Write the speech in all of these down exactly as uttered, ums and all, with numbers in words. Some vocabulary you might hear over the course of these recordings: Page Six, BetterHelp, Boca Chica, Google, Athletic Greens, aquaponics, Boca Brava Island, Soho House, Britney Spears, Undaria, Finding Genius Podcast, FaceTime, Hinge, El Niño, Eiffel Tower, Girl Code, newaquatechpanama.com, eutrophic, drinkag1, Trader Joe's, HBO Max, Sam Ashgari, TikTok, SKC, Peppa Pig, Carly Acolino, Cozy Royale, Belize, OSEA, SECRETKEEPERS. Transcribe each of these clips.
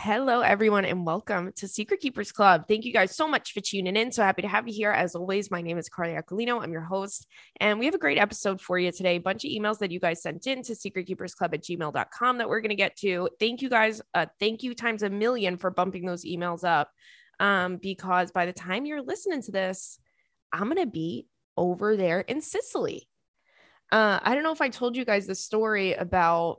Hello, everyone, and welcome to Secret Keepers Club. Thank you guys so much for tuning in. So happy to have you here. As always, my name is Carly Acolino. I'm your host, and we have a great episode for you today. A bunch of emails that you guys sent in to secret keepers club at gmail dot com that we're going to get to. Thank you guys. Uh, thank you times a million for bumping those emails up, um, because by the time you're listening to this, I'm going to be over there in Sicily. Uh, I don't know if I told you guys the story about...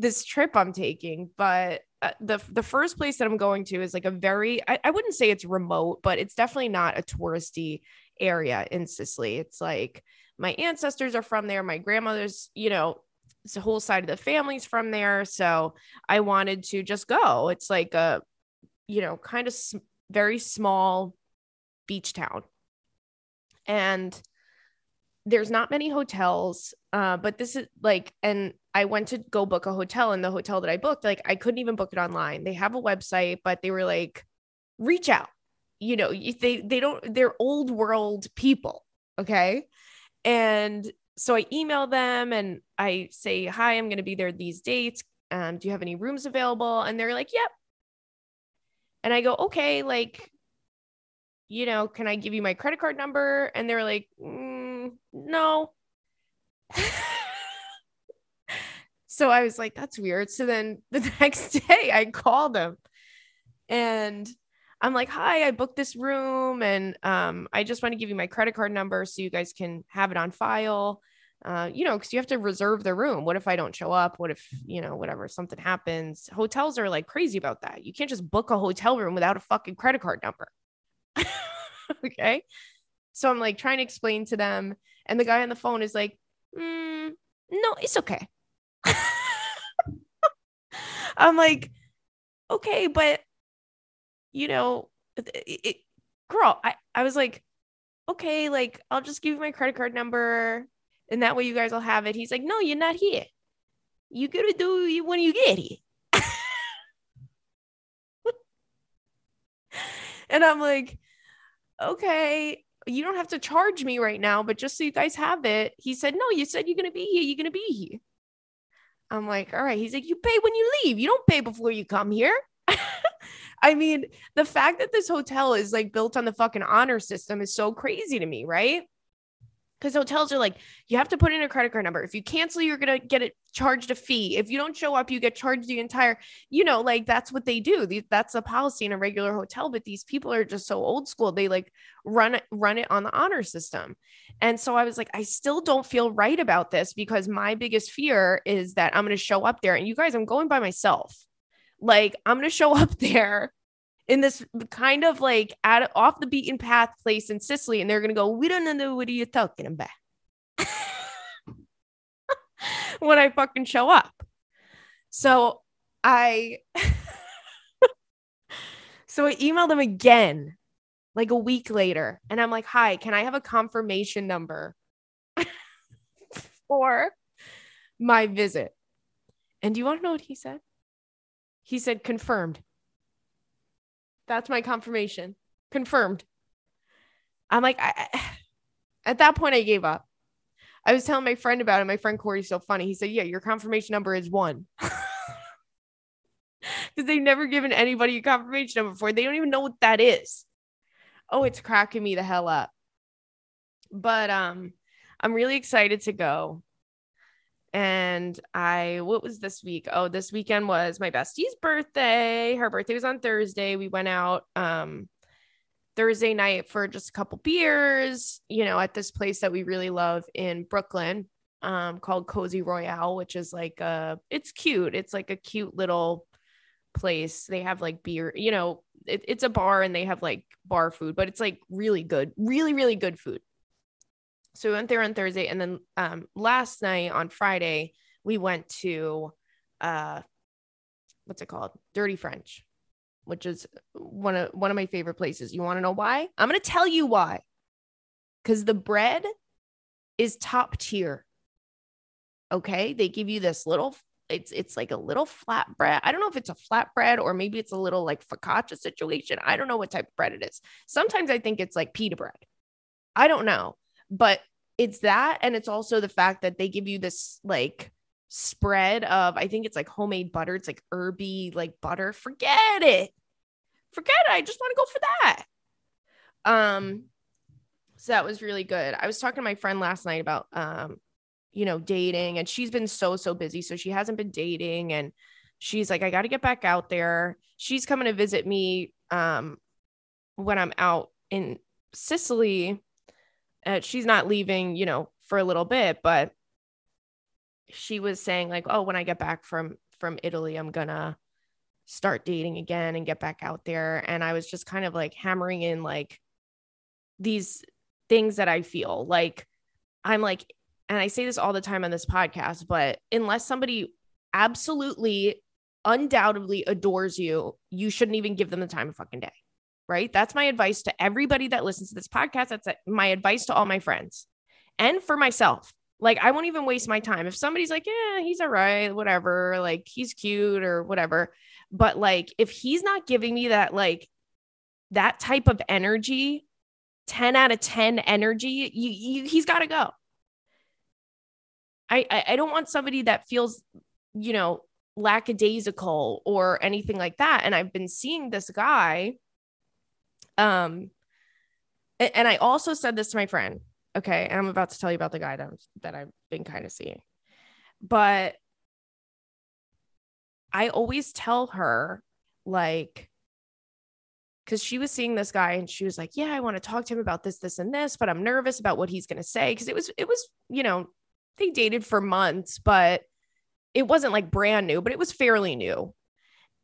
this trip I'm taking, but uh, the the first place that I'm going to is like a very, I, I wouldn't say it's remote, but it's definitely not a touristy area in Sicily. It's like my ancestors are from there. My grandmother's, you know, it's a whole side of the family's from there. So I wanted to just go. It's like a, you know, kind of sm- very small beach town. And there's not many hotels, uh, but this is like, and I went to go book a hotel, and the hotel that I booked, like I couldn't even book it online. They have a website, but they were like, reach out, you know, they, they don't, they're old world people. Okay. And so I email them and I say, hi, I'm going to be there these dates. Um, do you have any rooms available? And they're like, yep. And I go, okay, like, you know, can I give you my credit card number? And they're like, mm, no. So I was like, that's weird. So then the next day I called them and I'm like, hi, I booked this room. And, um, I just want to give you my credit card number so you guys can have it on file. Uh, you know, cause you have to reserve the room. What if I don't show up? What if, you know, whatever, something happens. Hotels are like crazy about that. You can't just book a hotel room without a fucking credit card number. Okay. So I'm like trying to explain to them. And the guy on the phone is like, mm, no, it's okay. I'm like, okay, but you know, it, it, girl, I, I was like, okay, like I'll just give you my credit card number and that way you guys will have it. He's like, no, you're not here. You gotta do it when you get here. And I'm like, okay. You don't have to charge me right now, but just so you guys have it. He said, no, you said you're going to be here. You're going to be here. I'm like, all right. He's like, you pay when you leave. You don't pay before you come here. I mean, the fact that this hotel is like built on the fucking honor system is so crazy to me, right? Because hotels are like, you have to put in a credit card number. If you cancel, you're going to get it charged a fee. If you don't show up, you get charged the entire, you know, like that's what they do. That's the policy in a regular hotel. But these people are just so old school. They like run, run it on the honor system. And so I was like, I still don't feel right about this because my biggest fear is that I'm going to show up there and you guys, I'm going by myself. Like I'm going to show up there in this kind of like out, off the beaten path place in Sicily. And they're going to go, we don't know what you're talking about when I fucking show up. So I, so I emailed them again, like a week later. And I'm like, hi, can I have a confirmation number for my visit? And do you want to know what he said? He said, confirmed. That's my confirmation. Confirmed. I'm like, I, at that point, I gave up. I was telling my friend about it. My friend Corey's so funny. He said, yeah, your confirmation number is one. Because they've never given anybody a confirmation number before. They don't even know what that is. Oh, it's cracking me the hell up. But um, I'm really excited to go. And I, what was this week? Oh, this weekend was my bestie's birthday. Her birthday was on Thursday. We went out um, Thursday night for just a couple beers, you know, at this place that we really love in Brooklyn um, called Cozy Royale, which is like, a, it's cute. It's like a cute little place. They have like beer, you know, it, it's a bar and they have like bar food, but it's like really good, really, really good food. So we went there on Thursday. And then um, last night on Friday, we went to, uh, what's it called? Dirty French, which is one of, one of my favorite places. You want to know why? I'm going to tell you why. Because the bread is top tier. Okay. They give you this little, it's, it's like a little flat bread. I don't know if it's a flat bread or maybe it's a little like focaccia situation. I don't know what type of bread it is. Sometimes I think it's like pita bread. I don't know. But it's that. And it's also the fact that they give you this like spread of, I think it's like homemade butter. It's like herby, like butter. Forget it. Forget it. I just want to go for that. Um, so that was really good. I was talking to my friend last night about, um, you know, dating, and she's been so, so busy. So she hasn't been dating, and she's like, I got to get back out there. She's coming to visit me, um, when I'm out in Sicily. Uh, she's not leaving, you know, for a little bit, but she was saying like, oh, when I get back from, from Italy, I'm gonna start dating again and get back out there. And I was just kind of like hammering in like these things that I feel like I'm like, and I say this all the time on this podcast, but unless somebody absolutely undoubtedly adores you, you shouldn't even give them the time of fucking day. Right? That's my advice to everybody that listens to this podcast. That's my advice to all my friends and for myself. Like, I won't even waste my time. If somebody's like, yeah, he's all right, whatever, like he's cute or whatever. But like, if he's not giving me that, like that type of energy, ten out of ten energy, you, you, he's got to go. I, I, I don't want somebody that feels, you know, lackadaisical or anything like that. And I've been seeing this guy, um, and, and I also said this to my friend. Okay. And I'm about to tell you about the guy that, that I've been kind of seeing, but I always tell her like, cause she was seeing this guy and she was like, yeah, I want to talk to him about this, this, and this, but I'm nervous about what he's going to say. Cause it was, it was, you know, they dated for months, but it wasn't like brand new, but it was fairly new.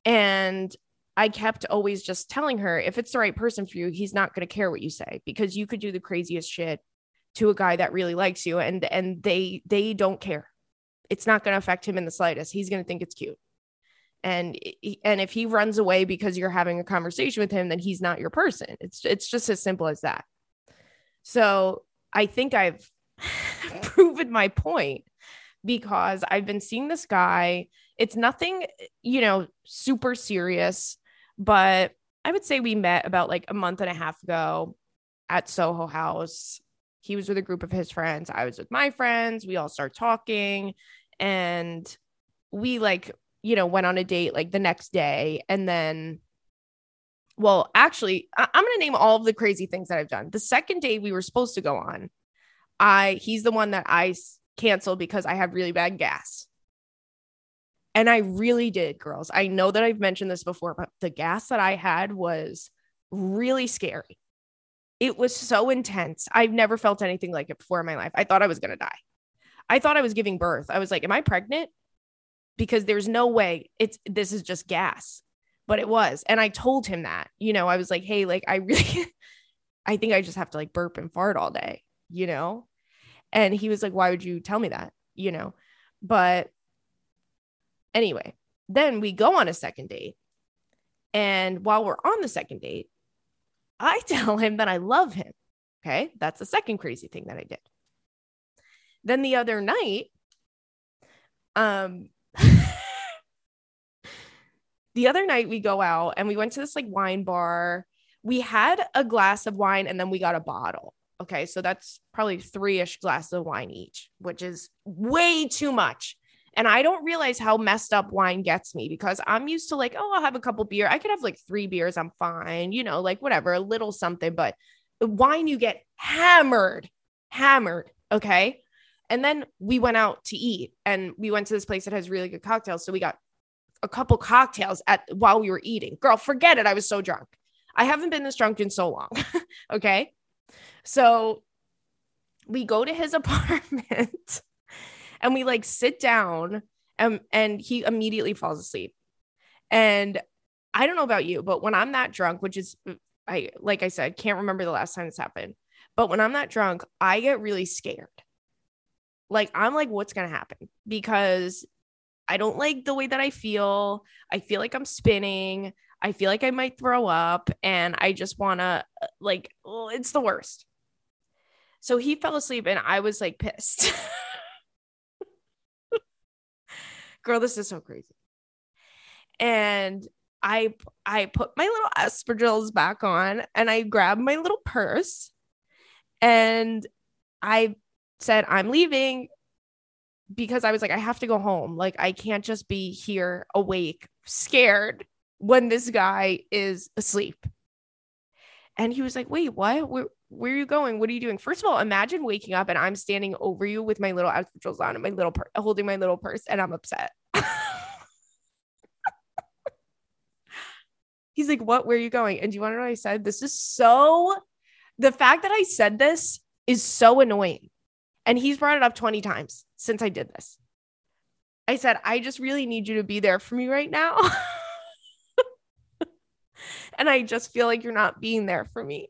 And I kept always just telling her, if it's the right person for you, he's not going to care what you say, because you could do the craziest shit to a guy that really likes you. And, and they, they don't care. It's not going to affect him in the slightest. He's going to think it's cute. And, and if he runs away because you're having a conversation with him, then he's not your person. It's, it's just as simple as that. So I think I've proven my point, because I've been seeing this guy. It's nothing, you know, super serious, but I would say we met about like a month and a half ago at Soho House. He was with a group of his friends. I was with my friends. We all started talking, and we like, you know, went on a date like the next day. And then, well, actually I- I'm going to name all of the crazy things that I've done. The second day we were supposed to go on, I, he's the one that I s- canceled because I had really bad gas. And I really did, girls. I know that I've mentioned this before, but the gas that I had was really scary. It was so intense. I've never felt anything like it before in my life. I thought I was going to die. I thought I was giving birth. I was like, am I pregnant? Because there's no way it's, this is just gas, but it was. And I told him that, you know, I was like, hey, like, I really, I think I just have to like burp and fart all day, you know? And he was like, why would you tell me that? You know, but anyway, then we go on a second date. And while we're on the second date, I tell him that I love him. Okay. That's the second crazy thing that I did. Then the other night, um, the other night we go out and we went to this like wine bar. We had a glass of wine and then we got a bottle. Okay. So that's probably three-ish glasses of wine each, which is way too much. And I don't realize how messed up wine gets me, because I'm used to like, oh, I'll have a couple beer. I could have like three beers. I'm fine. You know, like whatever, a little something, but wine, you get hammered, hammered. Okay. And then we went out to eat, and we went to this place that has really good cocktails. So we got a couple cocktails at while we were eating. Girl, forget it. I was so drunk. I haven't been this drunk in so long. Okay. So we go to his apartment. And we like sit down, and, and he immediately falls asleep. And I don't know about you, but when I'm that drunk, which is, I, like I said, can't remember the last time this happened, but when I'm that drunk, I get really scared. Like, I'm like, what's going to happen? Because I don't like the way that I feel. I feel like I'm spinning. I feel like I might throw up, and I just want to like, oh, it's the worst. So he fell asleep and I was like pissed. Girl, this is so crazy. And I, I put my little espadrilles back on, and I grabbed my little purse, and I said, I'm leaving. because I was like, I have to go home. Like, I can't just be here awake, scared when this guy is asleep. And he was like, wait, what? Where, where are you going? What are you doing? First of all, imagine waking up and I'm standing over you with my little outfit drills on and my little pur- holding my little purse, and I'm upset. He's like, what? Where are you going? And do you want to know what I said? This is so, the fact that I said this is so annoying. And he's brought it up twenty times since I did this. I said, I just really need you to be there for me right now. And I just feel like you're not being there for me.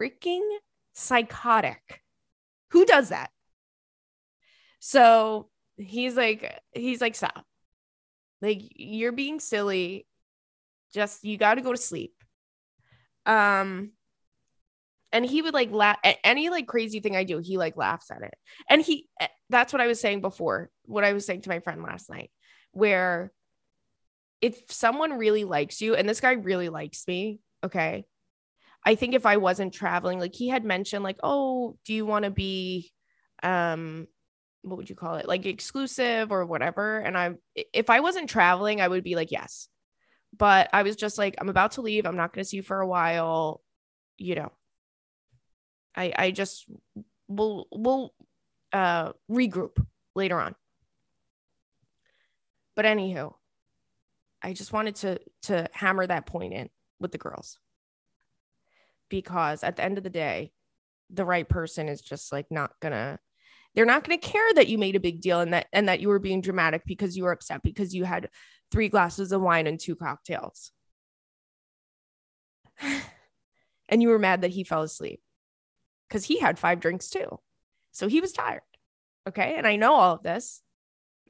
Freaking psychotic. Who does that? So he's like, he's like, stop. Like, you're being silly. Just, you got to go to sleep. Um, and he would like laugh at any like crazy thing I do. He like laughs at it. And he, that's what I was saying before, what I was saying to my friend last night, where if someone really likes you, and this guy really likes me, okay, I think if I wasn't traveling, like he had mentioned like, oh, do you want to be, um, what would you call it? Like exclusive or whatever. And I, if I wasn't traveling, I would be like, yes, but I was just like, I'm about to leave. I'm not going to see you for a while. You know, I, I just will, will, uh, regroup later on. But anywho, I just wanted to, to hammer that point in with the girls, because at the end of the day, the right person is just like not gonna, they're not going to care that you made a big deal and that, and that you were being dramatic because you were upset because you had three glasses of wine and two cocktails. And you were mad that he fell asleep because he had five drinks too. So he was tired. Okay. And I know all of this.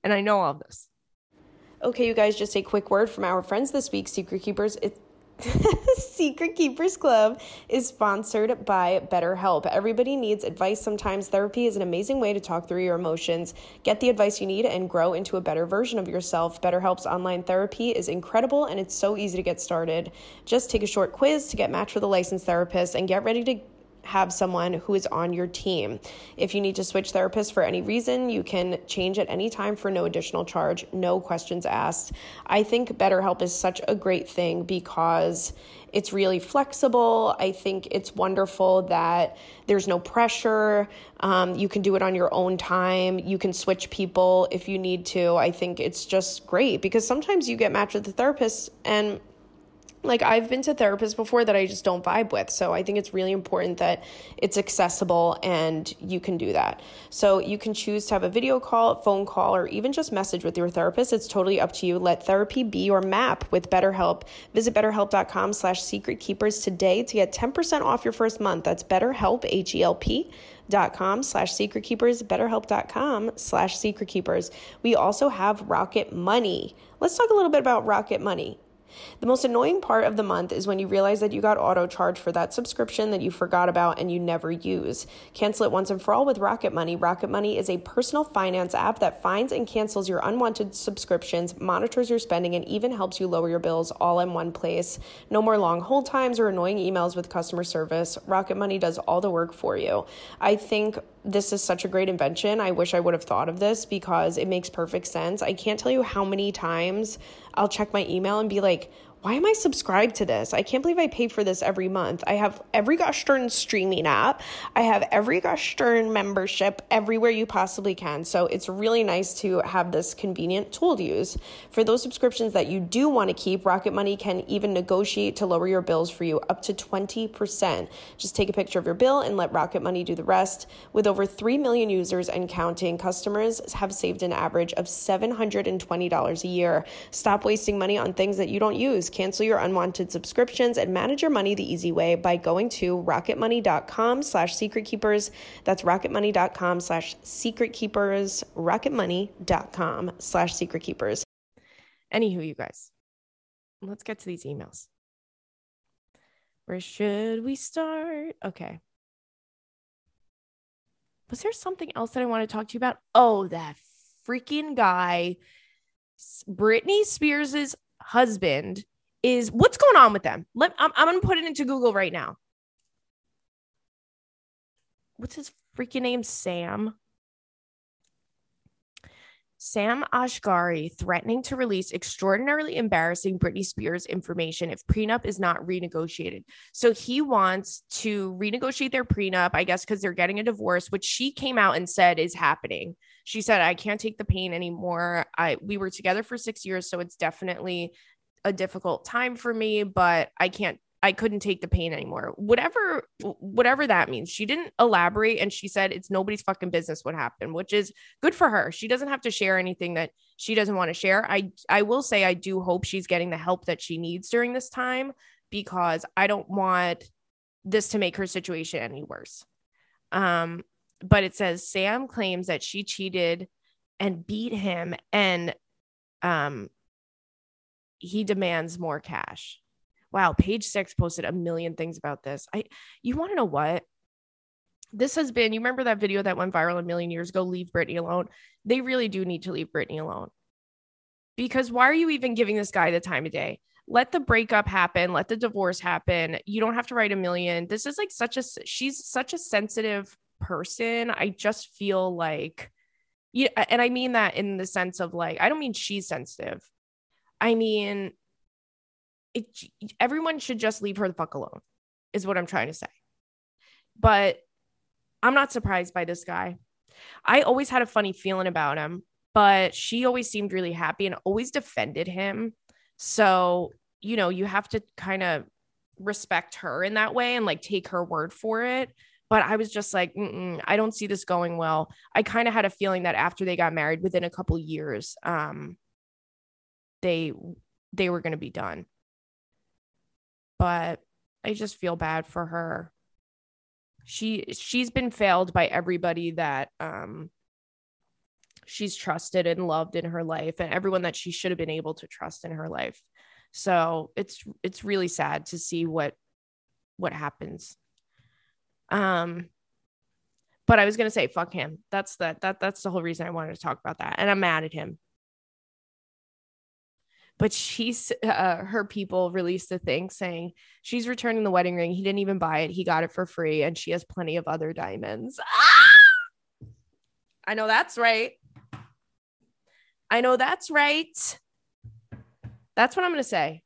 And I know all of this. Okay, you guys, just a quick word from our friends this week, Secret Keepers. It's Secret Keepers Club is sponsored by BetterHelp. Everybody needs advice sometimes. Therapy is an amazing way to talk through your emotions, get the advice you need, and grow into a better version of yourself. BetterHelp's online therapy is incredible, and it's so easy to get started. Just take a short quiz to get matched with a licensed therapist and get ready to have someone who is on your team. If you need to switch therapists for any reason, you can change at any time for no additional charge, no questions asked. I think BetterHelp is such a great thing because it's really flexible. I think it's wonderful that there's no pressure. Um, you can do it on your own time. You can switch people if you need to. I think it's just great because sometimes you get matched with the therapist and like I've been to therapists before that I just don't vibe with. So I think it's really important that it's accessible and you can do that. So you can choose to have a video call, phone call, or even just message with your therapist. It's totally up to you. Let therapy be your map with BetterHelp. Visit BetterHelp.com slash secretkeepers today to get ten percent off your first month. That's BetterHelp, H E L P. dot com slash secret keepers betterhelp.com slash secret keepers. We also have Rocket Money. Let's talk a little bit about Rocket Money. The most annoying part of the month is when you realize that you got auto charged for that subscription that you forgot about and you never use. Cancel it once and for all with Rocket Money. Rocket Money is a personal finance app that finds and cancels your unwanted subscriptions, monitors your spending, and even helps you lower your bills all in one place. No more long hold times or annoying emails with customer service. Rocket Money does all the work for you. I think this is such a great invention. I wish I would have thought of this because it makes perfect sense. I can't tell you how many times I'll check my email and be like, why am I subscribed to this? I can't believe I pay for this every month. I have every gosh darn streaming app. I have every gosh darn membership everywhere you possibly can. So it's really nice to have this convenient tool to use. For those subscriptions that you do want to keep, Rocket Money can even negotiate to lower your bills for you up to twenty percent. Just take a picture of your bill and let Rocket Money do the rest. With over three million users and counting, customers have saved an average of seven hundred twenty dollars a year. Stop wasting money on things that you don't use. Cancel your unwanted subscriptions and manage your money the easy way by going to rocketmoney.com slash secretkeepers. That's rocketmoney.com slash secretkeepers, rocketmoney.com slash secretkeepers. Anywho, you guys, let's get to these emails. Where should we start? Okay. Was there something else that I want to talk to you about? Oh, that freaking guy, Britney Spears's husband. Is what's going on with them? Let I'm, I'm gonna put it into Google right now. what's his freaking name? Sam. Sam Ashgari threatening to release extraordinarily embarrassing Britney Spears information if prenup is not renegotiated. So he wants to renegotiate their prenup, I guess, because they're getting a divorce, which she came out and said is happening. She said, I can't take the pain anymore. I, we were together for six years, so it's definitely a difficult time for me, but I can't, I couldn't take the pain anymore. Whatever, whatever that means. She didn't elaborate. And she said, it's nobody's fucking business what happened, which is good for her. She doesn't have to share anything that she doesn't want to share. I, I will say, I do hope she's getting the help that she needs during this time, because I don't want this to make her situation any worse. Um, but it says Sam claims that she cheated and beat him, and um, he demands more cash. Wow, Page Six posted a million things about this. I, you want to know what? This has been, you remember that video that went viral a million years ago, leave Britney alone? They really do need to leave Britney alone. Because why are you even giving this guy the time of day? Let the breakup happen. Let the divorce happen. You don't have to write a million. This is like such a, she's such a sensitive person. I just feel like, yeah, and I mean that in the sense of like, I don't mean she's sensitive. I mean... It, everyone should just leave her the fuck alone is what I'm trying to say. But I'm not surprised by this guy. I always had a funny feeling about him, but she always seemed really happy and always defended him. So, you know, you have to kind of respect her in that way and like take her word for it. But I was just like, mm-mm, I don't see this going well. I kind of had a feeling that after they got married within a couple years, um, they, they were going to be done. But I just feel bad for her. She, she's been failed by everybody that um, she's trusted and loved in her life, and everyone that she should have been able to trust in her life. So it's, it's really sad to see what, what happens. Um, but I was going to say, fuck him. That's the, that, that's the whole reason I wanted to talk about that. And I'm mad at him. But she's, uh, her people released a thing saying she's returning the wedding ring. He didn't even buy it. He got it for free. And she has plenty of other diamonds. Ah! I know that's right. I know that's right. That's what I'm going to say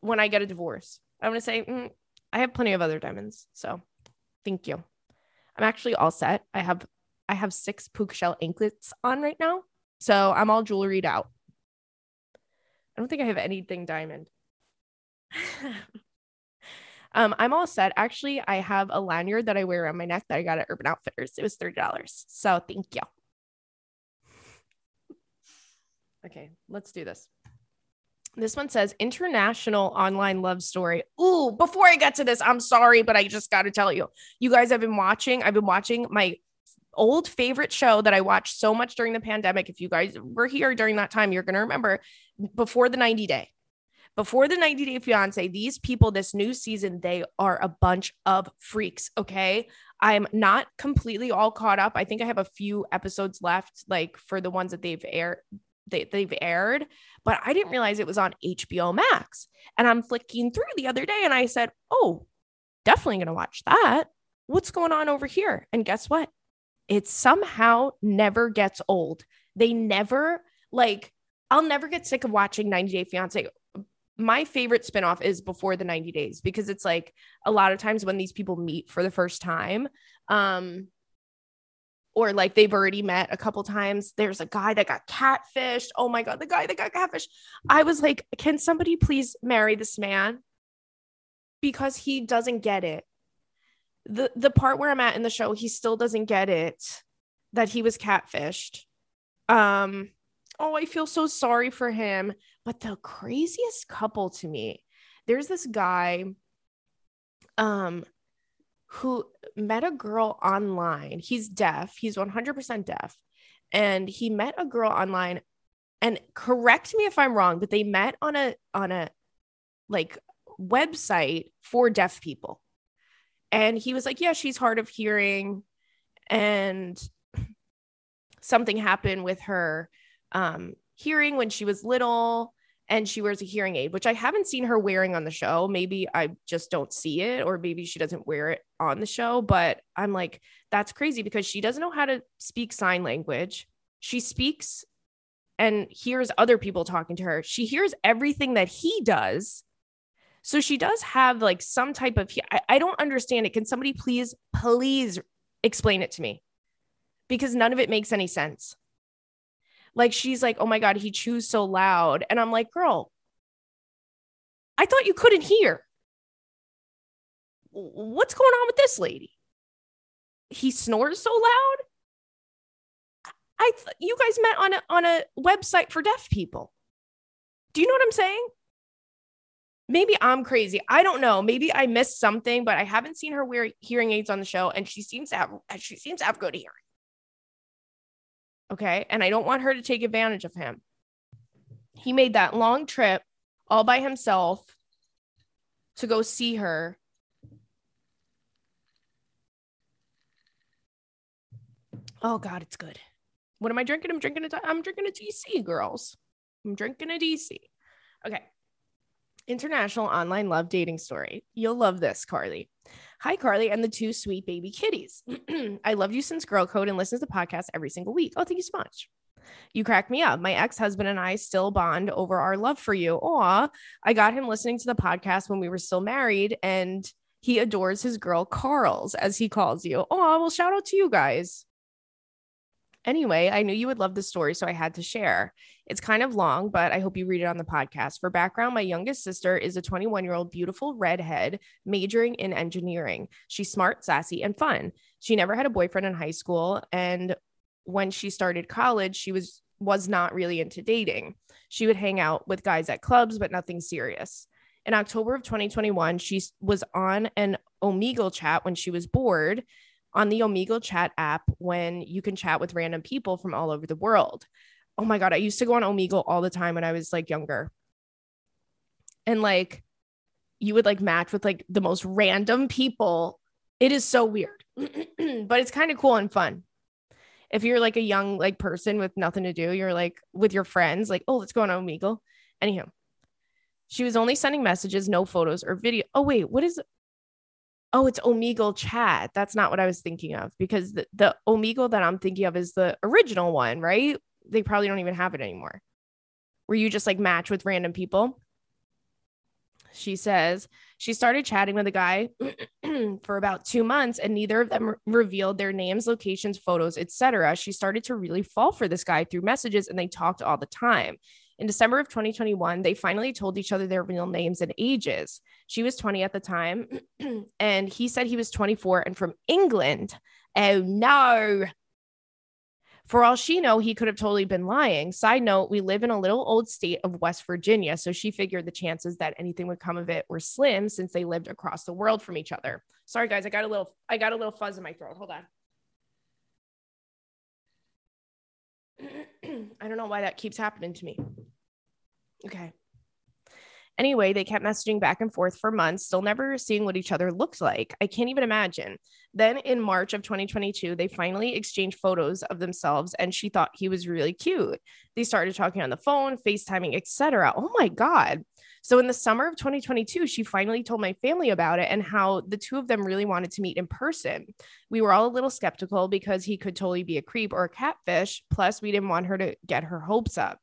when I get a divorce. I'm going to say, mm, I have plenty of other diamonds. So thank you. I'm actually all set. I have, I have six puke shell anklets on right now. So I'm all jewelried out. I don't think I have anything diamond. um, I'm all set. Actually, I have a lanyard that I wear around my neck that I got at Urban Outfitters. It was thirty dollars. So thank you. Okay, let's do this. This one says international online love story. Ooh, before I get to this, I'm sorry, but I just got to tell you, you guys have been watching. I've been watching my old favorite show that I watched so much during the pandemic. If you guys were here during that time, you're going to remember Before the ninety day. Before the ninety day fiance, these people, this new season, they are a bunch of freaks. Okay. I'm not completely all caught up. I think I have a few episodes left, like for the ones that they've aired, they, they've aired, but I didn't realize it was on H B O Max. And I'm flicking through the other day and I said, oh, definitely going to watch that. What's going on over here? And guess what? It somehow never gets old. They never, like, I'll never get sick of watching ninety day fiance. My favorite spinoff is Before the ninety days, because it's like a lot of times when these people meet for the first time, um, or like they've already met a couple times. There's a guy that got catfished. Oh my God, the guy that got catfished. I was like, can somebody please marry this man? Because he doesn't get it. The the part where I'm at in the show, he still doesn't get it that he was catfished. Um, oh, I feel so sorry for him. But the craziest couple to me, there's this guy um, who met a girl online. He's deaf. He's one hundred percent deaf. And he met a girl online, and correct me if I'm wrong, but they met on a, on a like website for deaf people. And he was like, yeah, she's hard of hearing. And something happened with her um, hearing when she was little. and she wears a hearing aid, which I haven't seen her wearing on the show. Maybe I just don't see it, or maybe she doesn't wear it on the show, but I'm like, that's crazy because she doesn't know how to speak sign language. She speaks and hears other people talking to her. She hears everything that he does. So she does have like some type of, I, I don't understand it. Can somebody please, please explain it to me? Because none of it makes any sense. Like, she's like, oh my God, he chews so loud. And I'm like, girl, I thought you couldn't hear. What's going on with this lady? He snores so loud. I th- you guys met on a, on a website for deaf people. Do you know what I'm saying? Maybe I'm crazy. I don't know. Maybe I missed something, but I haven't seen her wear hearing aids on the show. And she seems to have, she seems to have good hearing. Okay. And I don't want her to take advantage of him. He made that long trip all by himself to go see her. Oh God, it's good. What am I drinking? I'm drinking a, I'm drinking a D C, girls. I'm drinking a D C. Okay. International online love dating story. You'll love this, Carly. Hi, Carly and the two sweet baby kitties. I love you since Girl Code and listen to the podcast every single week. Oh, thank you so much. You cracked me up. My ex-husband and I still bond over our love for you. Aw, I got him listening to the podcast when we were still married, and he adores his girl, Carls, as he calls you. Aw, well, shout out to you guys. Anyway, I knew you would love the story, so I had to share. It's kind of long, but I hope you read it on the podcast. For background, my youngest sister is a twenty-one-year-old beautiful redhead majoring in engineering. She's smart, sassy, and fun. She never had a boyfriend in high school, and when she started college, she was, was not really into dating. She would hang out with guys at clubs, but nothing serious. In October of twenty twenty-one, she was on an Omegle chat when she was bored, on the Omegle chat app when you can chat with random people from all over the world. Oh my God, I used to go on Omegle all the time when I was like younger. And like, you would like match with like the most random people. It is so weird, but it's kind of cool and fun. If you're like a young like person with nothing to do, you're like with your friends, like, oh, let's go on Omegle. Anyhow, she was only sending messages, no photos or video. Oh wait, what is Oh, it's Omegle chat. That's not what I was thinking of, because the, the Omegle that I'm thinking of is the original one, right? They probably don't even have it anymore, where you just like match with random people. She says she started chatting with a guy for about two months and neither of them re- revealed their names, locations, photos, et cetera. She started to really fall for this guy through messages and they talked all the time. In December of twenty twenty-one, they finally told each other their real names and ages. She was twenty at the time, and he said he was twenty-four and from England. Oh, no. For all she know, he could have totally been lying. Side note, we live in a little old state of West Virginia, so she figured the chances that anything would come of it were slim since they lived across the world from each other. Sorry, guys, I got a little, I got a little fuzz in my throat. Hold on. I don't know why that keeps happening to me. Okay. Anyway, they kept messaging back and forth for months, still never seeing what each other looked like. I can't even imagine. Then in March of twenty twenty-two, they finally exchanged photos of themselves and she thought he was really cute. They started talking on the phone, FaceTiming, et cetera. Oh my God. So in the summer of twenty twenty-two, she finally told my family about it and how the two of them really wanted to meet in person. We were all a little skeptical because he could totally be a creep or a catfish. Plus, we didn't want her to get her hopes up.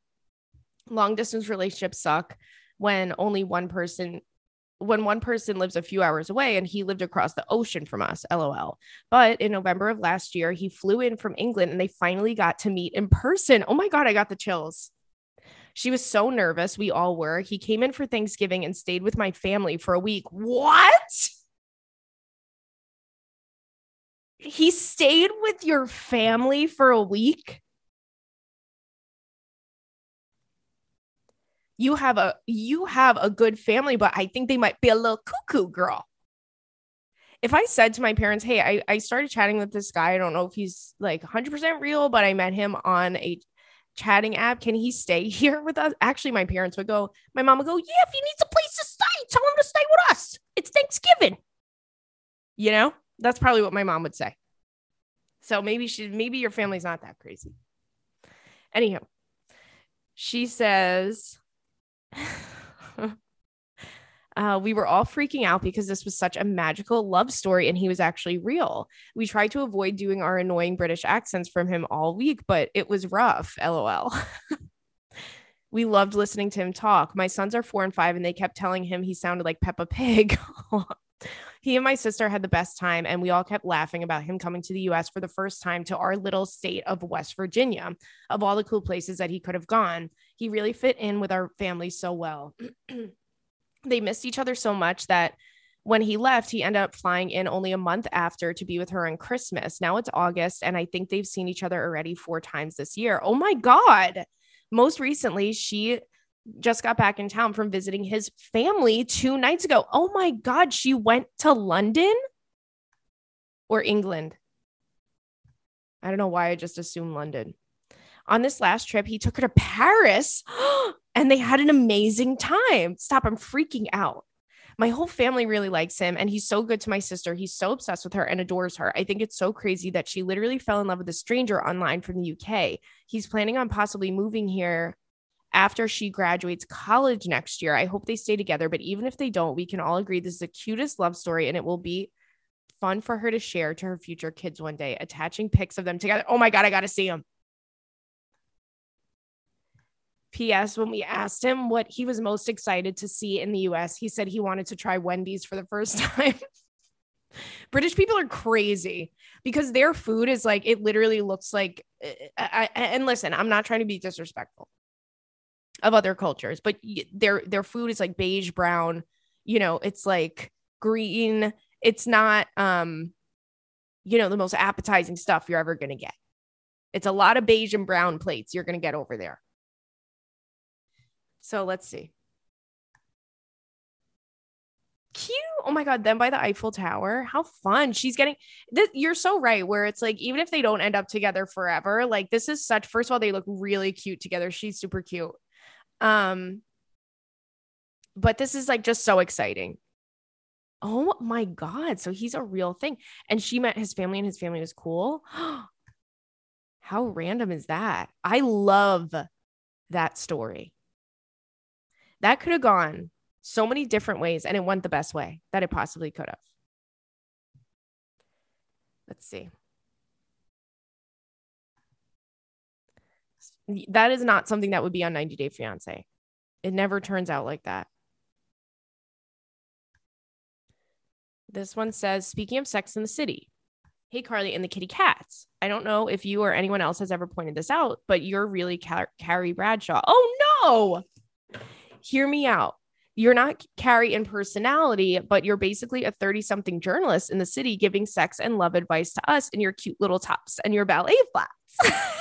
Long distance relationships suck when only one person, when one person lives a few hours away, and he lived across the ocean from us, L O L. But in November of last year, he flew in from England and they finally got to meet in person. Oh my God, I got the chills. She was so nervous. We all were. He came in for Thanksgiving and stayed with my family for a week. What? He stayed with your family for a week? You have a, you have a good family, but I think they might be a little cuckoo, girl. If I said to my parents, hey, I, I started chatting with this guy. I don't know if he's like one hundred percent real, but I met him on a chatting app. Can he stay here with us? Actually, my parents would go, my mom would go, yeah, if he needs a place to stay, tell him to stay with us. It's Thanksgiving. You know, that's probably what my mom would say. So maybe she, maybe your family's not that crazy. Anyhow, she says Uh, we were all freaking out because this was such a magical love story and he was actually real. We tried to avoid doing our annoying British accents from him all week, but it was rough. LOL. We loved listening to him talk. My sons are four and five and they kept telling him he sounded like Peppa Pig. He and my sister had the best time and we all kept laughing about him coming to the U S for the first time to our little state of West Virginia. Of all the cool places that he could have gone, he really fit in with our family so well. They missed each other so much that when he left, he ended up flying in only a month after to be with her on Christmas. Now it's August and I think they've seen each other already four times this year. Oh my God. Most recently, she just got back in town from visiting his family two nights ago. Oh my God. She went to London or England. I don't know why I just assumed London. On this last trip, he took her to Paris and they had an amazing time. Stop. I'm freaking out. My whole family really likes him and he's so good to my sister. He's so obsessed with her and adores her. I think it's so crazy that she literally fell in love with a stranger online from the U K. He's planning on possibly moving here after she graduates college next year. I hope they stay together, but even if they don't, we can all agree this is the cutest love story and it will be fun for her to share to her future kids one day, attaching pics of them together. Oh my God, I got to see him. P S When we asked him what he was most excited to see in the U S, he said he wanted to try Wendy's for the first time. British people are crazy because their food is like, it literally looks like, I, I, and listen, I'm not trying to be disrespectful of other cultures, but their their food is like beige, brown, you know, it's like green. It's not, um, you know, the most appetizing stuff you're ever going to get. It's a lot of beige and brown plates you're going to get over there. So let's see. Cute. Oh my God. Then by the Eiffel Tower. How fun. She's getting this. You're so right. Where it's like, even if they don't end up together forever, like this is such, first of all, they look really cute together. She's super cute. Um, but this is like just so exciting. Oh my God. So he's a real thing. And she met his family and his family was cool. How random is that? I love that story. That could have gone so many different ways and it went the best way that it possibly could have. Let's see. That is not something that would be on ninety day fiance. It never turns out like that. This one says, speaking of Sex in the City, hey, Carly and the kitty cats. I don't know if you or anyone else has ever pointed this out, but you're really Car- Carrie Bradshaw. Oh no. Hear me out. You're not Carrie in personality, but you're basically a thirty something journalist in the city giving sex and love advice to us in your cute little tops and your ballet flats.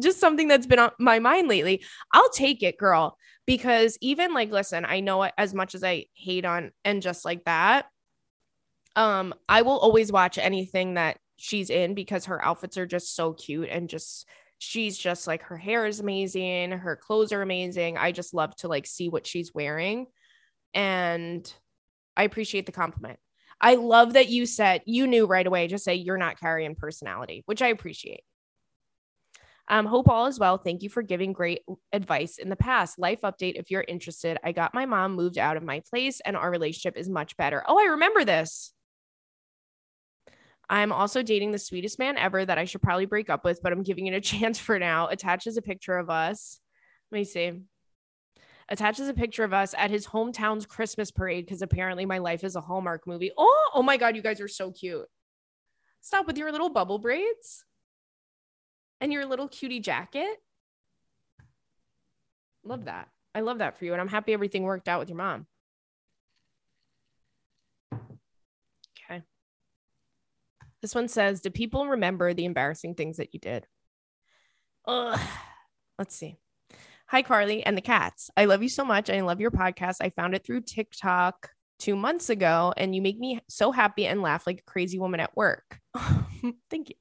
Just something that's been on my mind lately. I'll take it, girl, because even like, listen, I know as much as I hate on and just like that, um, I will always watch anything that she's in because her outfits are just so cute and just, she's just like, her hair is amazing. Her clothes are amazing. I just love to like see what she's wearing. And I appreciate the compliment. I love that you said, you knew right away, just say you're not Carrie in personality, which I appreciate. Um, hope all is well. Thank you for giving great advice in the past. Life update, if you're interested, I got my mom moved out of my place and our relationship is much better. Oh, I remember this. I'm also dating the sweetest man ever that I should probably break up with, but I'm giving it a chance for now. Attaches a picture of us. Let me see. Attaches a picture of us at his hometown's Christmas parade because apparently my life is a Hallmark movie. Oh, oh my God, you guys are so cute. Stop with your little bubble braids. And your little cutie jacket. Love that. I love that for you. And I'm happy everything worked out with your mom. Okay. This one says, do people remember the embarrassing things that you did? Ugh. Let's see. Hi, Carly and the cats. I love you so much. I love your podcast. I found it through TikTok two months ago. And you make me so happy and laugh like a crazy woman at work. Thank you.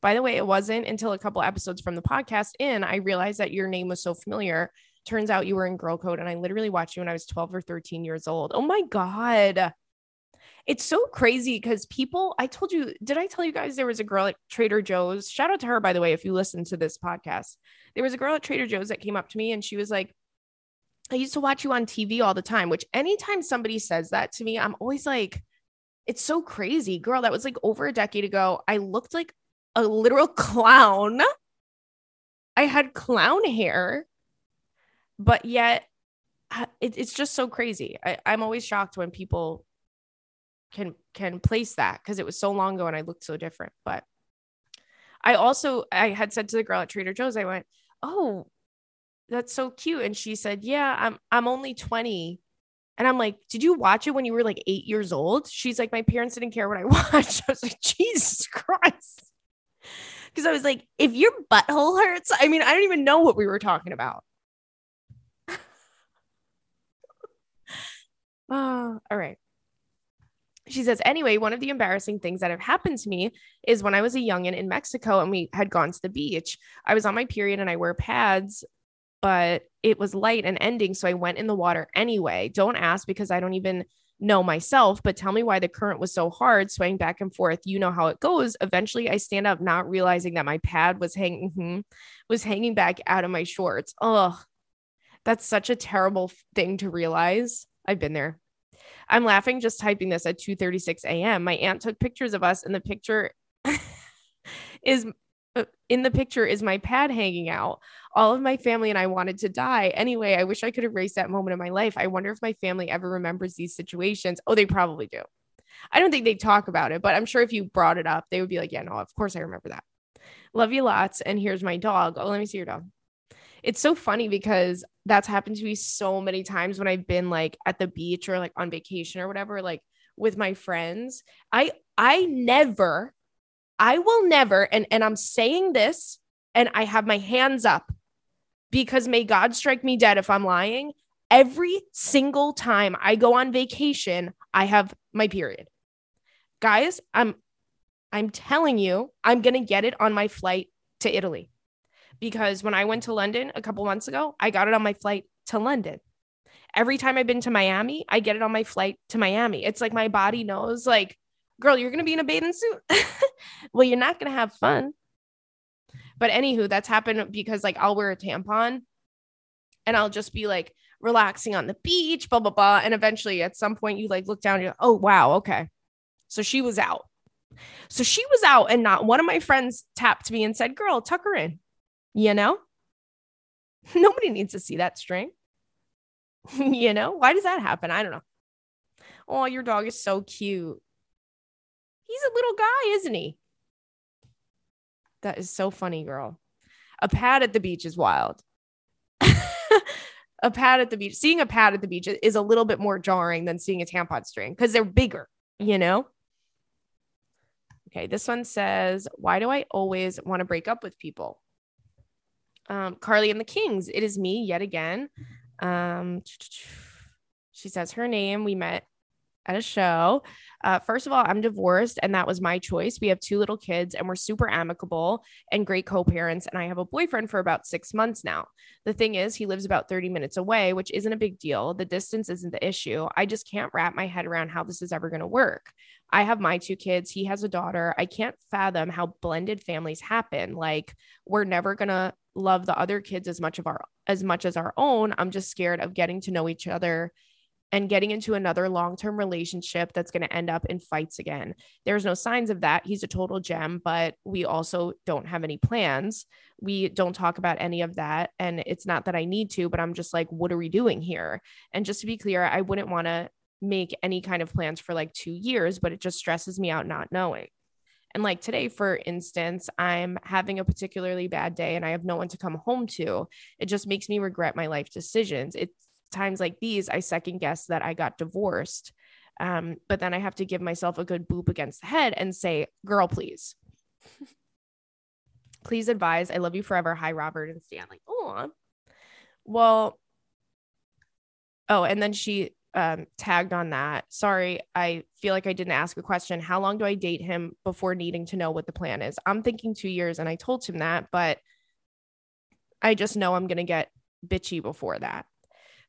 By the way, it wasn't until a couple episodes from the podcast in, I realized that your name was so familiar. Turns out you were in Girl Code and I literally watched you when I was twelve or thirteen years old. Oh my God. it's so crazy because people, I told you, did I tell you guys there was a girl at Trader Joe's? Shout out to her, by the way, if you listen to this podcast. There was a girl at Trader Joe's that came up to me and she was like, I used to watch you on T V all the time, which anytime somebody says that to me, I'm always like, it's so crazy, girl. That was like over a decade ago. I looked like a literal clown. I had clown hair, but yet it, it's just so crazy. I, I'm always shocked when people can, can place that because it was so long ago and I looked so different. But I also, I had said to the girl at Trader Joe's, I went, oh, that's so cute. And she said, yeah, I'm, I'm only twenty. And I'm like, did you watch it when you were like eight years old? She's like, my parents didn't care what I watched. I was like, Jesus Christ. Cause I was like, if your butthole hurts, I mean, I don't even know what we were talking about. Oh, all right. She says, anyway, one of the embarrassing things that have happened to me is when I was a youngin' in Mexico and we had gone to the beach, I was on my period and I wear pads, but it was light and ending. So I went in the water anyway. Don't ask because I don't even know myself, but tell me why the current was so hard, swaying back and forth. You know how it goes. Eventually I stand up, not realizing that my pad was hanging, mm-hmm, was hanging back out of my shorts. Ugh, that's such a terrible thing to realize. I've been there. I'm laughing just typing this at two thirty-six a.m. My aunt took pictures of us and the picture is in the picture is my pad hanging out. All of my family and I wanted to die. Anyway, I wish I could erase that moment of my life. I wonder if my family ever remembers these situations. Oh, they probably do. I don't think they talk about it, but I'm sure if you brought it up, they would be like, yeah, no, of course I remember that. Love you lots. And here's my dog. Oh, let me see your dog. It's so funny because that's happened to me so many times when I've been like at the beach or like on vacation or whatever, like with my friends. I, I never, I will never, and, and I'm saying this and I have my hands up because may God strike me dead if I'm lying. Every single time I go on vacation, I have my period. Guys, I'm, I'm telling you, I'm going to get it on my flight to Italy. Because when I went to London a couple months ago, I got it on my flight to London. Every time I've been to Miami, I get it on my flight to Miami. It's like my body knows, like, girl, you're going to be in a bathing suit. Well, you're not going to have fun. But anywho, that's happened because like I'll wear a tampon and I'll just be like relaxing on the beach, blah, blah, blah. And eventually at some point you like look down and you're like, oh, wow. Okay. So she was out. So she was out and not one of my friends tapped me and said, girl, tuck her in. You know, nobody needs to see that string. You know, why does that happen? I don't know. Oh, your dog is so cute. He's a little guy, isn't he? That is so funny, girl. A pad at the beach is wild. A pad at the beach, seeing a pad at the beach is a little bit more jarring than seeing a tampon string because they're bigger, you know? Okay, this one says, why do I always want to break up with people? Um, Carly and the Kings. It is me yet again. Um, she says her name. We met at a show. Uh, first of all, I'm divorced and that was my choice. We have two little kids and we're super amicable and great co-parents. And I have a boyfriend for about six months now. The thing is, he lives about thirty minutes away, which isn't a big deal. The distance isn't the issue. I just can't wrap my head around how this is ever going to work. I have my two kids. He has a daughter. I can't fathom how blended families happen. Like we're never going to love the other kids as much of our, as much as our own. I'm just scared of getting to know each other and getting into another long-term relationship that's going to end up in fights again. There's no signs of that. He's a total gem, but we also don't have any plans. We don't talk about any of that. And it's not that I need to, but I'm just like, what are we doing here? And just to be clear, I wouldn't want to make any kind of plans for like two years, but it just stresses me out not knowing. And like today, for instance, I'm having a particularly bad day and I have no one to come home to. It just makes me regret my life decisions. It's times like these, I second guess that I got divorced. Um, but then I have to give myself a good boop against the head and say, girl, please, please advise. I love you forever. Hi, Robert and Stanley. Oh, well, oh, and then she um, tagged on that. Sorry. I feel like I didn't ask a question. How long do I date him before needing to know what the plan is? I'm thinking two years and I told him that, but I just know I'm going to get bitchy before that.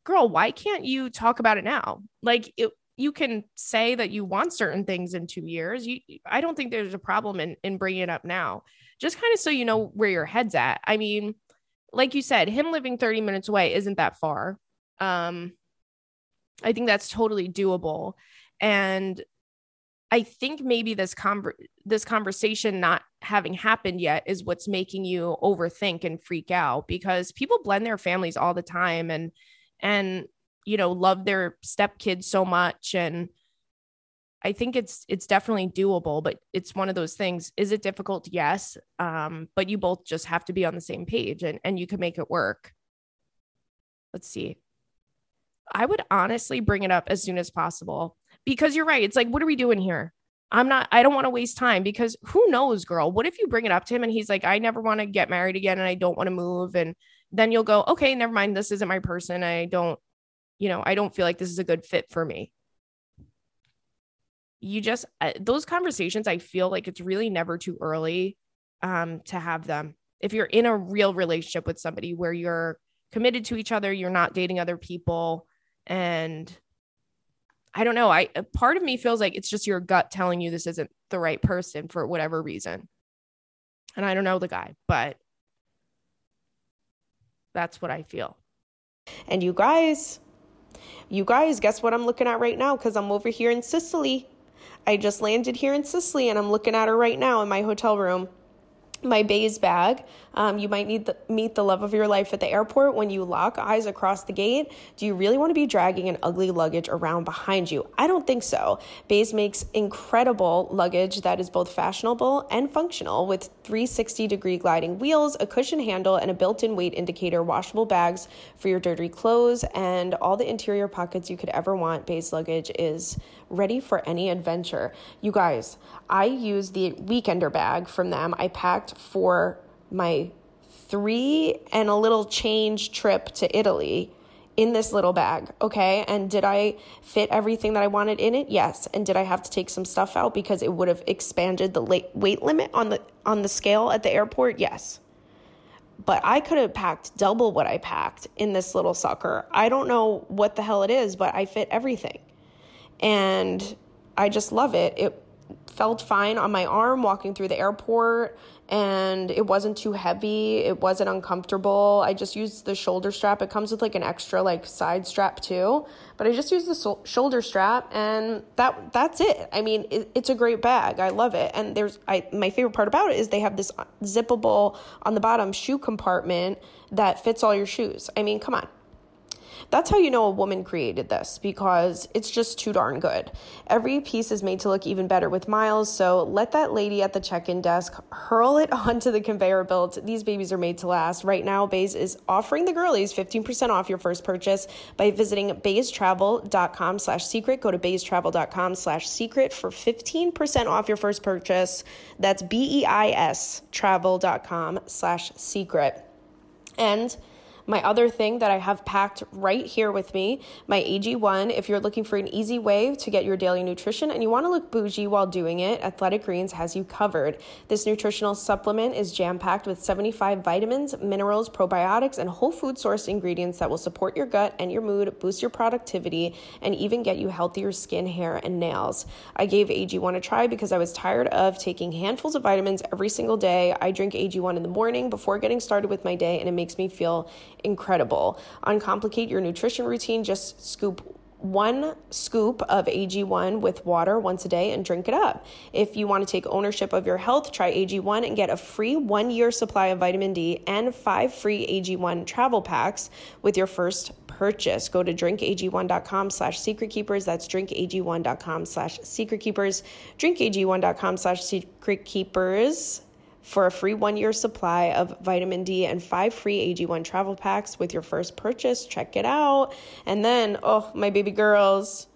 Girl, why can't you talk about it now? Like it, you can say that you want certain things in two years. You, I don't think there's a problem in, in bringing it up now, just kind of so you know where your head's at. I mean, like you said, him living thirty minutes away isn't that far. Um, I think that's totally doable. And I think maybe this conver- this conversation not having happened yet is what's making you overthink and freak out, because people blend their families all the time and, and, you know, love their stepkids so much. And I think it's, it's definitely doable, but it's one of those things. Is it difficult? Yes. Um, but you both just have to be on the same page and, and you can make it work. Let's see. I would honestly bring it up as soon as possible, because you're right. It's like, what are we doing here? I'm not, I don't want to waste time, because who knows, girl, what if you bring it up to him and he's like, I never want to get married again. And I don't want to move. And then you'll go, okay, never mind. This isn't my person. I don't, you know, I don't feel like this is a good fit for me. You just, uh, those conversations, I feel like it's really never too early um, to have them. If you're in a real relationship with somebody where you're committed to each other, you're not dating other people. And I don't know. I, a part of me feels like it's just your gut telling you this isn't the right person for whatever reason. And I don't know the guy, but that's what I feel. And you guys, You guys, guess what I'm looking at right now? Because I'm over here in Sicily. I just landed here in Sicily, and I'm looking at her right now in my hotel room. My Beis bag. Um, you might need the, meet the love of your life at the airport when you lock eyes across the gate. Do you really want to be dragging an ugly luggage around behind you? I don't think so. Beis makes incredible luggage that is both fashionable and functional, with three sixty degree gliding wheels, a cushion handle, and a built-in weight indicator, washable bags for your dirty clothes, and all the interior pockets you could ever want. Beis luggage is ready for any adventure. You guys, I used the Weekender bag from them. I packed for my three and a little change trip to Italy in this little bag, okay? And did I fit everything that I wanted in it? Yes. And did I have to take some stuff out because it would have expanded the weight limit on the on the scale at the airport? Yes. But I could have packed double what I packed in this little sucker. I don't know what the hell it is, but I fit everything. And I just love it. It felt fine on my arm walking through the airport, and it wasn't too heavy. It wasn't uncomfortable. I just used the shoulder strap. It comes with like an extra like side strap too, but I just used the so- shoulder strap, and that that's it. I mean, it, it's a great bag. I love it. And there's I my favorite part about it is they have this zippable on the bottom shoe compartment that fits all your shoes. I mean, come on. That's how you know a woman created this, because it's just too darn good. Every piece is made to look even better with miles, so let that lady at the check-in desk hurl it onto the conveyor belt. These babies are made to last. Right now, Beis is offering the girlies fifteen percent off your first purchase by visiting BeisTravel.com slash secret. Go to BeisTravel.com slash secret for fifteen percent off your first purchase. That's B E I S travel.com slash secret. And my other thing that I have packed right here with me, my A G one, if you're looking for an easy way to get your daily nutrition and you want to look bougie while doing it, Athletic Greens has you covered. This nutritional supplement is jam-packed with seventy-five vitamins, minerals, probiotics, and whole food source ingredients that will support your gut and your mood, boost your productivity, and even get you healthier skin, hair, and nails. I gave A G one a try because I was tired of taking handfuls of vitamins every single day. I drink A G one in the morning before getting started with my day, and it makes me feel incredible. Uncomplicate your nutrition routine. Just scoop one scoop of A G one with water once a day and drink it up. If you want to take ownership of your health, try A G one and get a free one-year supply of vitamin D and five free A G one travel packs with your first purchase. Go to drinkag1.com slash secretkeepers. That's drinkag1.com slash secretkeepers. drinkag1.com slash secretkeepers. for a free one-year supply of vitamin D and five free A G one travel packs with your first purchase. Check it out. And then, oh, my baby girls,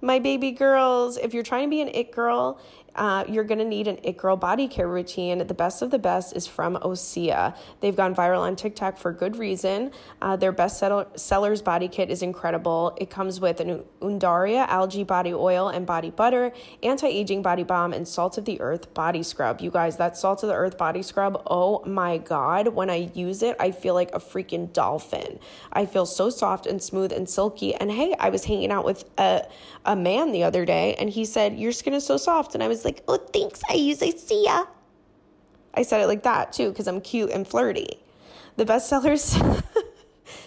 my baby girls, if you're trying to be an it girl, uh, you're going to need an It Girl body care routine. The best of the best is from O S E A. They've gone viral on TikTok for good reason. Uh, their best sell- seller's body kit is incredible. It comes with an Undaria algae body oil and body butter, anti-aging body balm, and salt of the earth body scrub. You guys, that salt of the earth body scrub, oh my God, when I use it, I feel like a freaking dolphin. I feel so soft and smooth and silky. And hey, I was hanging out with a, a man the other day and he said, your skin is so soft. And I was like, oh, thanks. I use O S E A. I said it like that too, because I'm cute and flirty. The bestsellers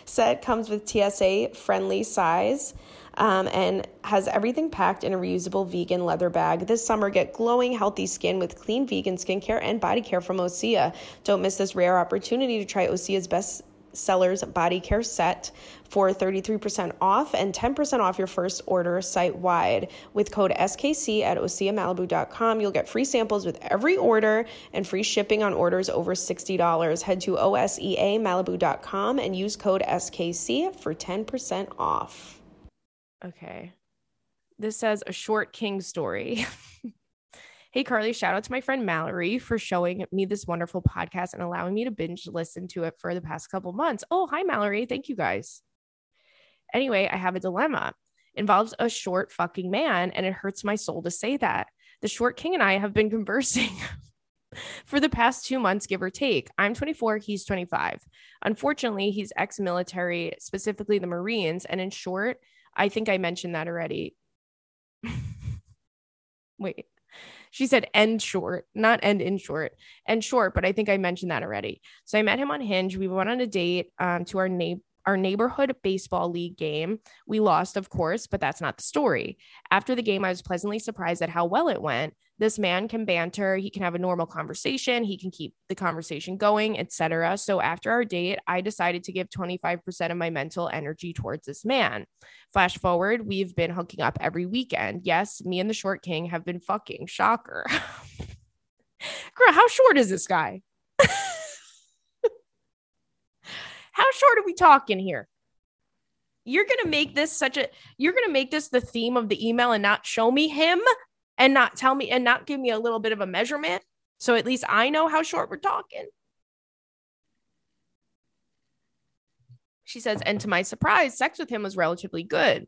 set comes with T S A friendly size. Um, and has everything packed in a reusable vegan leather bag. This summer, get glowing, healthy skin with clean vegan skincare and body care from O S E A. Don't miss this rare opportunity to try O S E A's best sellers body care set for thirty-three percent off and ten percent off your first order site-wide. With code S K C at O S E A Malibu dot com, you'll get free samples with every order and free shipping on orders over sixty dollars. Head to O S E A Malibu dot com and use code S K C for ten percent off. Okay. This says a short King story. Hey, Carly, shout out to my friend Mallory for showing me this wonderful podcast and allowing me to binge listen to it for the past couple months. Oh, hi, Mallory. Thank you guys. Anyway, I have a dilemma. Involves a short fucking man, and it hurts my soul to say that. The short King and I have been conversing for the past two months, give or take. I'm twenty-four, he's twenty-five. Unfortunately, he's ex-military, specifically the Marines, and in short, I think I mentioned that already. Wait, she said end short, not end in short, end short, but I think I mentioned that already. So I met him on Hinge. We went on a date um, to our na- our neighborhood baseball league game. We lost, of course, but that's not the story. After the game, I was pleasantly surprised at how well it went. This man can banter. He can have a normal conversation. He can keep the conversation going, et cetera. So after our date, I decided to give twenty-five percent of my mental energy towards this man. Flash forward, we've been hooking up every weekend. Yes, me and the short King have been fucking. Shocker. Girl, how short is this guy? How short are we talking here? You're going to make this such a, you're going to make this the theme of the email and not show me him and not tell me and not give me a little bit of a measurement. So at least I know how short we're talking. She says, and to my surprise, sex with him was relatively good.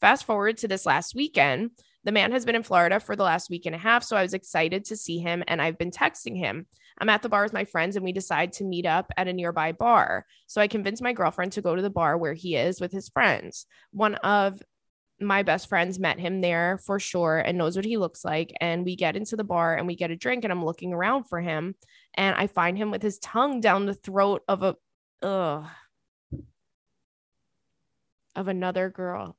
Fast forward to this last weekend. The man has been in Florida for the last week and a half, so I was excited to see him, and I've been texting him. I'm at the bar with my friends, and we decide to meet up at a nearby bar. So I convinced my girlfriend to go to the bar where he is with his friends. One of my best friends met him there for sure and knows what he looks like, and we get into the bar, and we get a drink, and I'm looking around for him, and I find him with his tongue down the throat of a ugh, of another girl.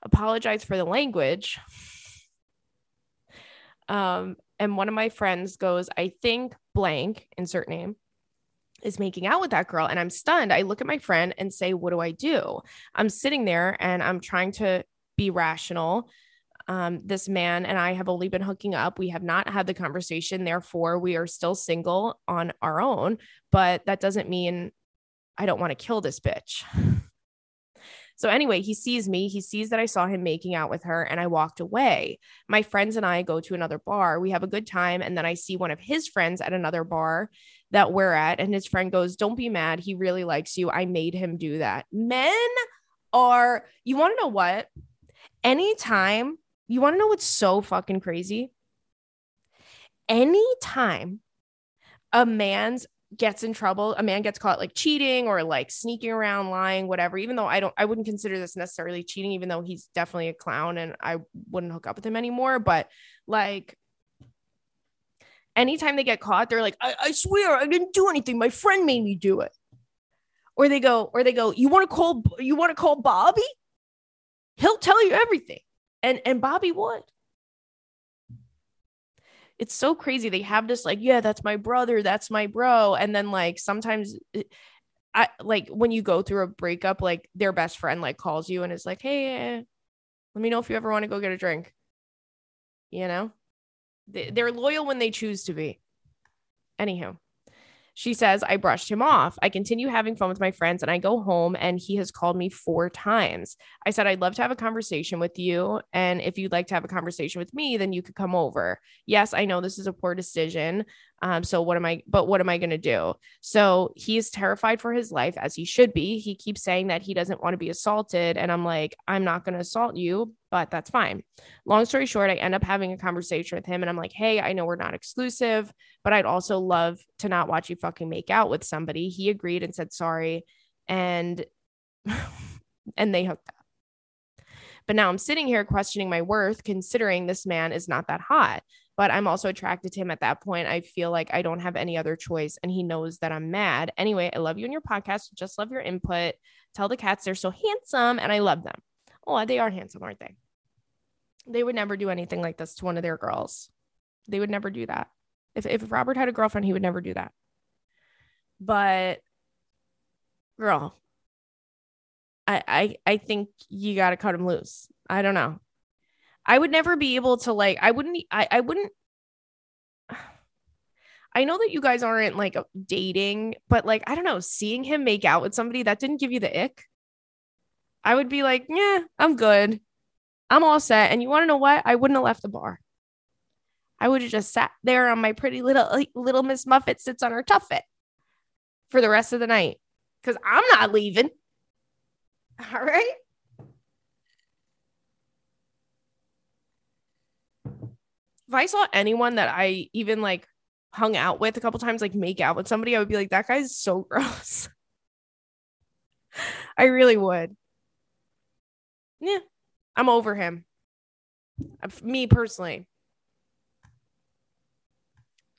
Apologize for the language. Um, and one of my friends goes, I think blank, insert name, is making out with that girl. And I'm stunned. I look at my friend and say, what do I do? I'm sitting there and I'm trying to be rational. Um, this man and I have only been hooking up. We have not had the conversation. Therefore, we are still single on our own. But that doesn't mean I don't want to kill this bitch. So anyway, he sees me, he sees that I saw him making out with her, and I walked away. My friends and I go to another bar. We have a good time. And then I see one of his friends at another bar that we're at. And his friend goes, don't be mad. He really likes you. I made him do that. Men are, you want to know what? Anytime, you want to know what's so fucking crazy? Anytime a man's gets in trouble, a man gets caught like cheating or like sneaking around, lying, whatever, even though I don't, I wouldn't consider this necessarily cheating, even though he's definitely a clown and I wouldn't hook up with him anymore. But like, anytime they get caught, they're like, I, I swear I didn't do anything. My friend made me do it. Or they go, or they go, you want to call, you want to call Bobby? He'll tell you everything. And, and Bobby would. It's so crazy. They have this like, yeah, that's my brother. That's my bro. And then like, sometimes I like when you go through a breakup, like their best friend, like calls you and is like, hey, let me know if you ever want to go get a drink. You know, they're loyal when they choose to be. Anywho, She says, I brushed him off. I continue having fun with my friends and I go home and he has called me four times. I said, I'd love to have a conversation with you. And if you'd like to have a conversation with me, then you could come over. Yes, I know this is a poor decision. Um, so what am I, but what am I going to do? So he is terrified for his life, as he should be. He keeps saying that he doesn't want to be assaulted. And I'm like, I'm not going to assault you, but that's fine. Long story short, I end up having a conversation with him and I'm like, hey, I know we're not exclusive, but I'd also love to not watch you fucking make out with somebody. He agreed and said, sorry. And, and they hooked up. But now I'm sitting here questioning my worth, considering this man is not that hot. But I'm also attracted to him at that point. I feel like I don't have any other choice and he knows that I'm mad. Anyway, I love you and your podcast. Just love your input. Tell the cats they're so handsome and I love them. Oh, they are handsome, aren't they? They would never do anything like this to one of their girls. They would never do that. If, if Robert had a girlfriend, he would never do that. But girl, I, I, I think you got to cut him loose. I don't know. I would never be able to like, I wouldn't, I, I wouldn't, I know that you guys aren't like dating, but like, I don't know, seeing him make out with somebody that didn't give you the ick. I would be like, yeah, I'm good. I'm all set. And you want to know what? I wouldn't have left the bar. I would have just sat there on my pretty little, little Miss Muffet sits on her tuffet for the rest of the night. Cause I'm not leaving. All right. If I saw anyone that I even like hung out with a couple times, like make out with somebody, I would be like, that guy's so gross. I really would. Yeah, I'm over him. Me personally.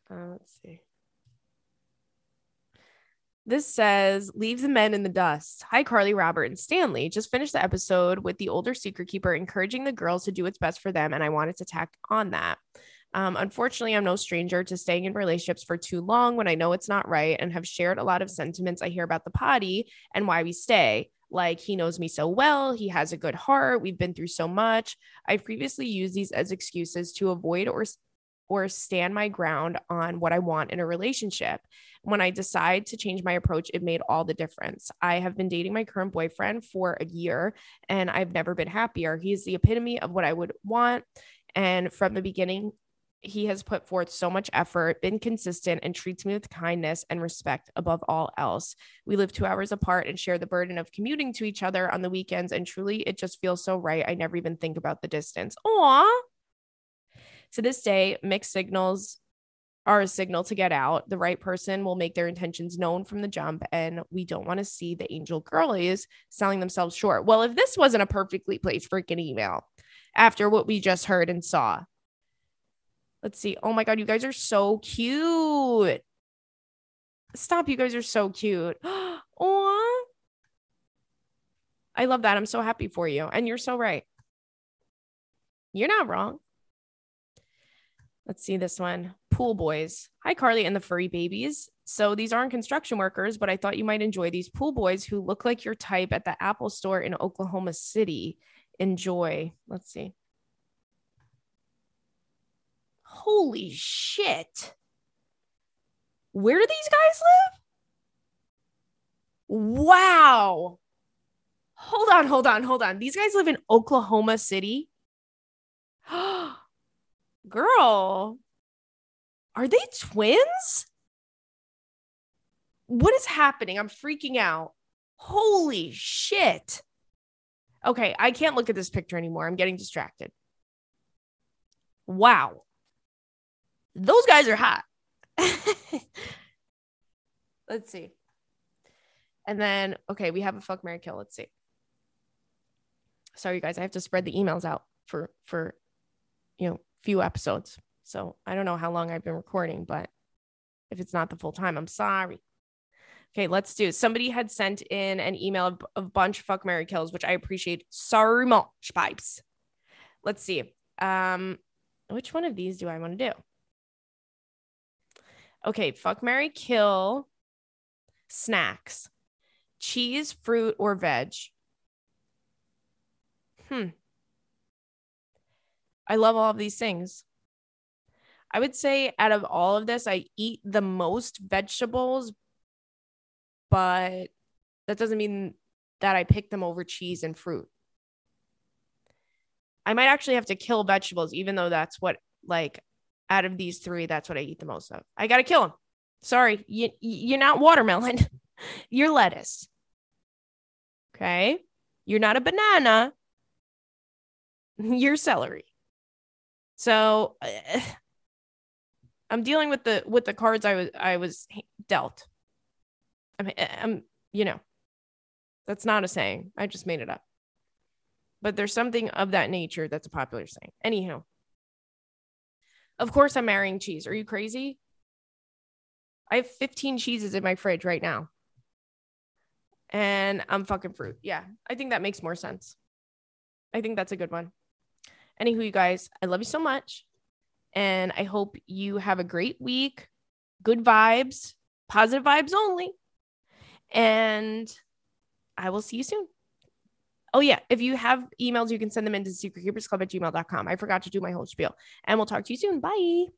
Uh, let's see. This says, leave the men in the dust. Hi, Carly, Robert, and Stanley. Just finished the episode with the older secret keeper encouraging the girls to do what's best for them, and I wanted to tack on that. Um, unfortunately, I'm no stranger to staying in relationships for too long when I know it's not right and have shared a lot of sentiments I hear about the potty and why we stay. Like, he knows me so well. He has a good heart. We've been through so much. I've previously used these as excuses to avoid or or stand my ground on what I want in a relationship. When I decide to change my approach, it made all the difference. I have been dating my current boyfriend for a year and I've never been happier. He is the epitome of what I would want. And from the beginning, he has put forth so much effort, been consistent, and treats me with kindness and respect above all else. We live two hours apart and share the burden of commuting to each other on the weekends. And truly, it just feels so right. I never even think about the distance. Aww. To this day, mixed signals are a signal to get out. The right person will make their intentions known from the jump, and we don't want to see the angel girlies selling themselves short. Well, if this wasn't a perfectly placed freaking email after what we just heard and saw. Let's see. Oh my God, you guys are so cute. Stop. You guys are so cute. Oh, I love that. I'm so happy for you. And you're so right. You're not wrong. Let's see this one. Pool boys. Hi, Carly and the furry babies. So these aren't construction workers, but I thought you might enjoy these pool boys who look like your type at the Apple store in Oklahoma City. Enjoy. Let's see. Holy shit. Where do these guys live? Wow. Hold on, hold on, hold on. These guys live in Oklahoma City. Oh. Girl, are they twins? What is happening? I'm freaking out. Holy shit. Okay, I can't look at this picture anymore. I'm getting distracted. Wow. Those guys are hot. Let's see. And then, okay, we have a fuck, marry, kill. Let's see. Sorry, you guys, I have to spread the emails out for, for you know, few episodes. So I don't know how long I've been recording, but if it's not the full time, I'm sorry. Okay, let's do. Somebody had sent in an email of a bunch of fuck, marry, kills, which I appreciate so much, pipes. Let's see. Um, which one of these do I want to do? Okay, fuck, marry, kill, snacks, cheese, fruit, or veg. Hmm. I love all of these things. I would say out of all of this, I eat the most vegetables, but that doesn't mean that I pick them over cheese and fruit. I might actually have to kill vegetables, even though that's what, like, out of these three, that's what I eat the most of. I got to kill them. Sorry, you, you're not watermelon. You're lettuce. Okay? You're not a banana. You're celery. So uh, I'm dealing with the with the cards I was I was dealt. I'm, I'm you know, that's not a saying. I just made it up. But there's something of that nature that's a popular saying. Anyhow, of course I'm marrying cheese. Are you crazy? I have fifteen cheeses in my fridge right now. And I'm fucking fruit. Yeah, I think that makes more sense. I think that's a good one. Anywho, you guys, I love you so much. And I hope you have a great week. Good vibes. Positive vibes only. And I will see you soon. Oh, yeah. If you have emails, you can send them into secretkeepersclub at gmail dot com. I forgot to do my whole spiel. And we'll talk to you soon. Bye.